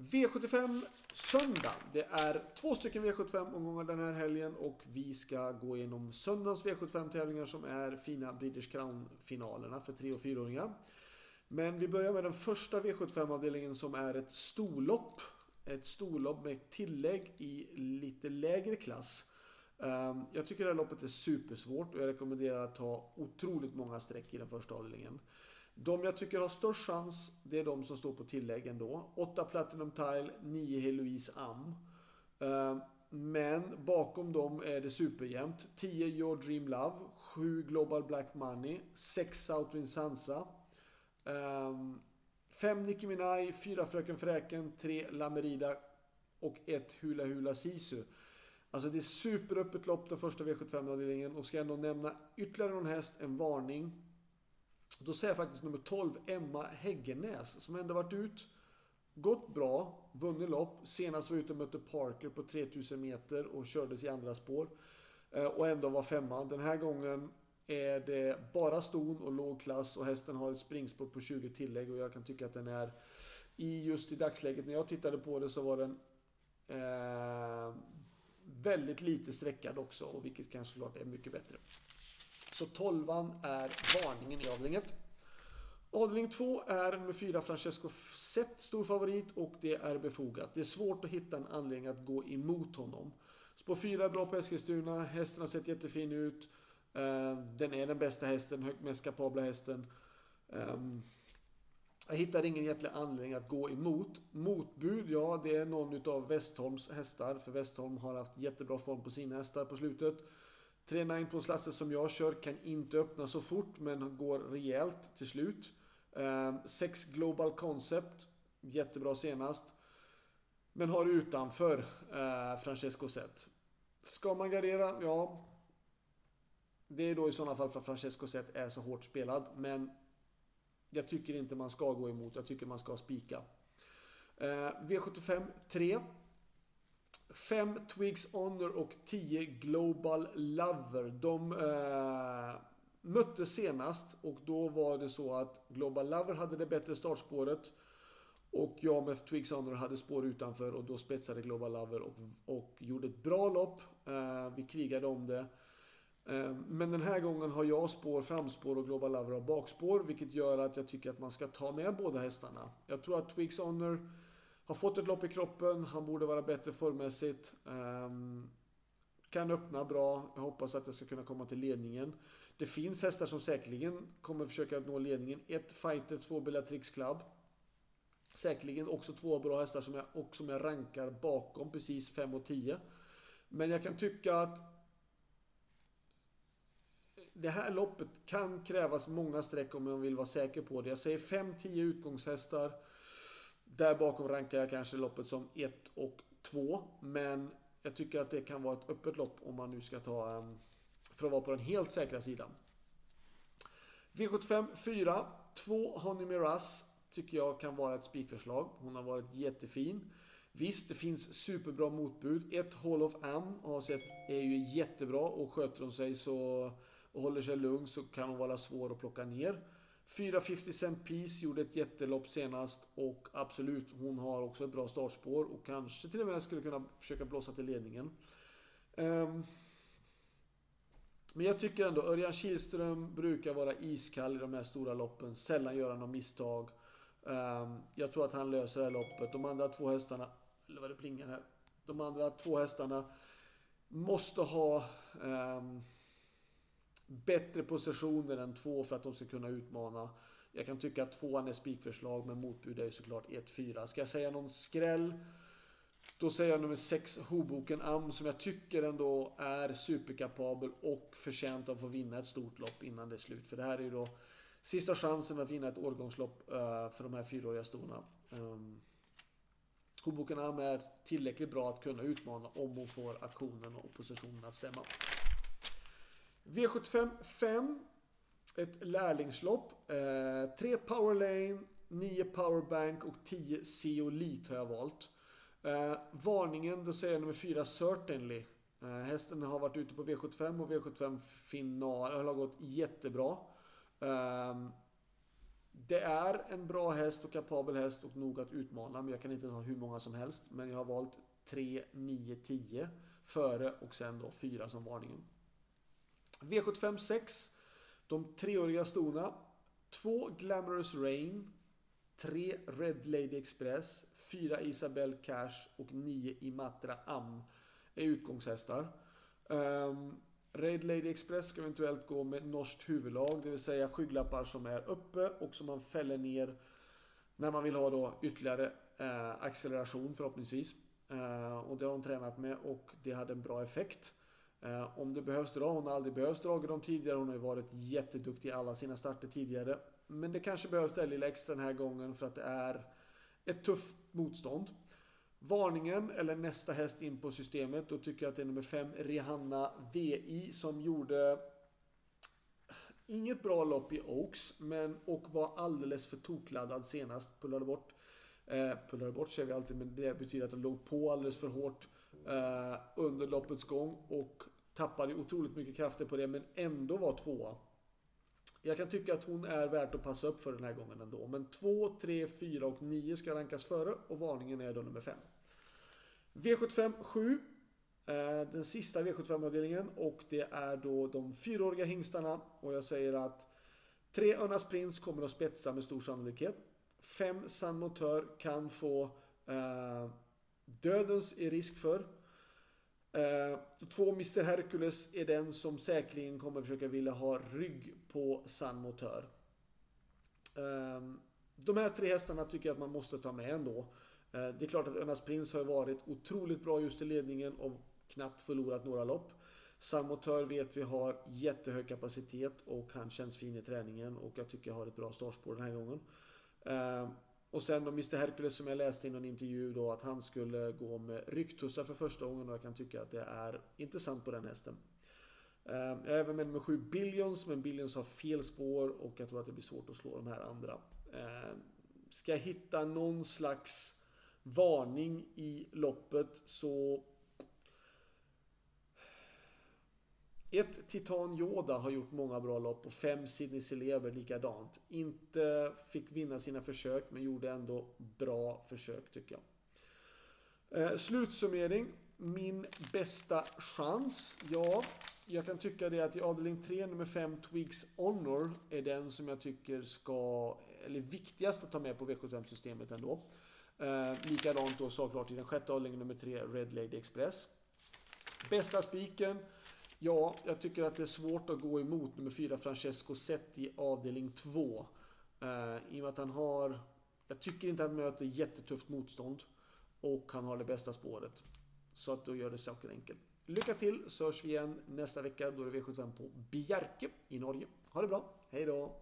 V75 söndag. Det är 2 stycken V75-omgångar den här helgen och vi ska gå igenom söndagens V75-tävlingar som är fina British Crown-finalerna för 3- och 4-åringar. Men vi börjar med den första V75-avdelningen som är ett storlopp. Ett storlopp med tillägg i lite lägre klass. Jag tycker det här loppet är supersvårt och jag rekommenderar att ta otroligt många streck i den första avdelningen. De jag tycker har störst chans, det är de som står på tilläggen då. 8 Platinum Tile, 9 Heloise Am. Men bakom dem är det superjämnt. 10 Your Dream Love, 7 Global Black Money, 6 Outwin Sansa, 5 Nicki Minaj, 4 Fröken Fräken, 3 La Merida och 1 Hula Hula Sisu. Alltså det är superöppet lopp den första V75-avdelningen och ska jag ändå nämna ytterligare någon häst, en varning. Då säger faktiskt nummer 12 Emma Häggenäs som ändå varit ut, gått bra, vunnit lopp. Senast var ute och mötte Parker på 3000 meter och kördes i andra spår och ändå var femma. Den här gången är det bara ston och låg klass och hästen har ett springspår på 20 tillägg och jag kan tycka att den är i just i dagsläget. När jag tittade på det så var den väldigt lite sträckad också och vilket kanske klart är mycket bättre. Så 12an är varningen i avdelningen. Avdelning 2 är nummer 4 Francesco Zett, stor favorit och det är befogat. Det är svårt att hitta en anledning att gå emot honom. Spår 4 är bra på Eskilstuna, hästen har sett jättefin ut. Den är den bästa hästen, högt mest kapabla hästen. Jag hittar ingen jättelig anledning att gå emot. Motbud, ja det är någon av Westholms hästar. För Westholm har haft jättebra form på sina hästar på slutet. 3-9 på en slasse som jag kör kan inte öppna så fort men går rejält till slut. 6 Global Concept, jättebra senast. Men har utanför Francesco Zett. Ska man gardera? Ja. Det är då i sådana fall för Francesco Zett är så hårt spelad. Men jag tycker inte man ska gå emot. Jag tycker man ska spika. V75 3. 5 Twigs Honor och 10 Global Lover. De mötte senast och då var det så att Global Lover hade det bättre startspåret och jag med Twigs Honor hade spår utanför och då spetsade Global Lover och gjorde ett bra lopp. Vi krigade om det. Men den här gången har jag spår, framspår och Global Lover har bakspår vilket gör att jag tycker att man ska ta med båda hästarna. Jag tror att Twigs Honor har fått ett lopp i kroppen. Han borde vara bättre formmässigt. Kan öppna bra. Jag hoppas att jag ska kunna komma till ledningen. Det finns hästar som säkerligen kommer försöka att nå ledningen. 1 Fighter, 2 Bellatrix Club. Säkerligen också 2 bra hästar som jag rankar bakom. Precis 5 och 10. Men jag kan tycka att det här loppet kan krävas många streck om man vill vara säker på det. Jag säger 5-10 utgångshästar. Där bakom rankar jag kanske loppet som 1 och 2. Men jag tycker att det kan vara ett öppet lopp om man nu ska ta för att vara på den helt säkra sidan. V75 4. 2 Honeymiras tycker jag kan vara ett spikförslag. Hon har varit jättefin. Visst, det finns superbra motbud. 1 Hoboken Am har sett, är ju jättebra och sköter hon sig så, och håller sig lugn så kan hon vara svår att plocka ner. 450 Cent Piece gjorde ett jättelopp senast och absolut, hon har också ett bra startspår och kanske till och med skulle kunna försöka blåsa till ledningen. Men jag tycker ändå Örjan Kilström brukar vara iskall i de här stora loppen, sällan göra några misstag. Jag tror att han löser det här loppet. De andra 2 hästarna, eller vad det plingar här. De andra 2 hästarna måste ha bättre positioner än 2 för att de ska kunna utmana. Jag kan tycka att 2 är spikförslag men motbud är ju såklart 1-4. Ska jag säga någon skräll då säger jag nummer 6 Hoboken Am som jag tycker ändå är superkapabel och förtjänt av att få vinna ett stort lopp innan det är slut. För det här är ju då sista chansen att vinna ett årgångslopp för de här 4-åriga storna. Hoboken Am är tillräckligt bra att kunna utmana om hon får aktionen och positionen att stämma. V75 5, ett lärlingslopp. 3 Powerlane, 9 Powerbank och 10 Seolite har jag valt. Varningen, då säger jag nummer 4 Certainly. Hästen har varit ute på V75 och V75 final har gått jättebra. Det är en bra häst och kapabel häst och nog att utmana, men jag kan inte ha hur många som helst. Men jag har valt 3, 9, 10 före och sen då 4 som varningen. V75 6, de treåriga storna. 2 Glamorous Rain, 3 Red Lady Express, 4 Isabel Cash och 9 Imatra Am är utgångshästar. Red Lady Express ska eventuellt gå med norskt huvudlag, det vill säga skygglappar som är uppe och som man fäller ner när man vill ha då ytterligare acceleration förhoppningsvis. Och det har hon tränat med och det hade en bra effekt. Om det behövs dra, hon har aldrig behövt dra dem tidigare, hon har ju varit jätteduktig i alla sina starter tidigare. Men det kanske behövs det lilla extra den här gången för att det är ett tufft motstånd. Varningen eller nästa häst in på systemet, då tycker jag att det är nummer 5 Rehanna V.I. som gjorde inget bra lopp i Oaks men och var alldeles för tokladdad senast, pullade bort säger vi alltid, men det betyder att de låg på alldeles för hårt under loppets gång och tappade otroligt mycket krafter på det men ändå var 2. Jag kan tycka att hon är värt att passa upp för den här gången ändå. Men 2, 3, 4 och 9 ska rankas före och varningen är då nummer 5. V75 7, den sista V75-avdelningen och det är då de 4-åriga hingstarna och jag säger att 3 Örnas Prins kommer att spetsa med stor sannolikhet. 5 Sandmotör kan få dödens i risk för. 2 Mr. Hercules är den som säkerligen kommer försöka vilja ha rygg på Sandmotör. De här 3 hästarna tycker jag att man måste ta med ändå. Det är klart att Örnas Prins har varit otroligt bra just i ledningen och knappt förlorat några lopp. Sandmotör vet vi har jättehög kapacitet och han känns fin i träningen och jag tycker jag har ett bra startspår den här gången. Och sen då Mr. Hercules som jag läste i någon intervju då att han skulle gå med rycktussar för första gången och jag kan tycka att det är intressant på den hästen. Jag är även med nummer 7 Billions, men Billions har fel spår och jag tror att det blir svårt att slå de här andra. Ska jag hitta någon slags varning i loppet så... 1 Titan Yoda har gjort många bra lopp och 5 Sydneys elever likadant. Inte fick vinna sina försök men gjorde ändå bra försök tycker jag. Slutsummering. Min bästa chans. Ja, jag kan tycka det att i avdelning 3 nummer 5 Twigs Honor är den som jag tycker ska, eller viktigast att ta med på V75-systemet ändå. Likadant då såklart i den 6:e avdelningen nummer 3 Red Lady Express. Bästa spiken. Ja, jag tycker att det är svårt att gå emot nummer 4 Francesco Zett i avdelning 2. I och med att han har... Jag tycker inte att han möter jättetufft motstånd. Och han har det bästa spåret. Så att då gör det saker enkelt. Lycka till, så hörs vi igen nästa vecka. Då är det V75 på Bjerke i Norge. Ha det bra, hej då!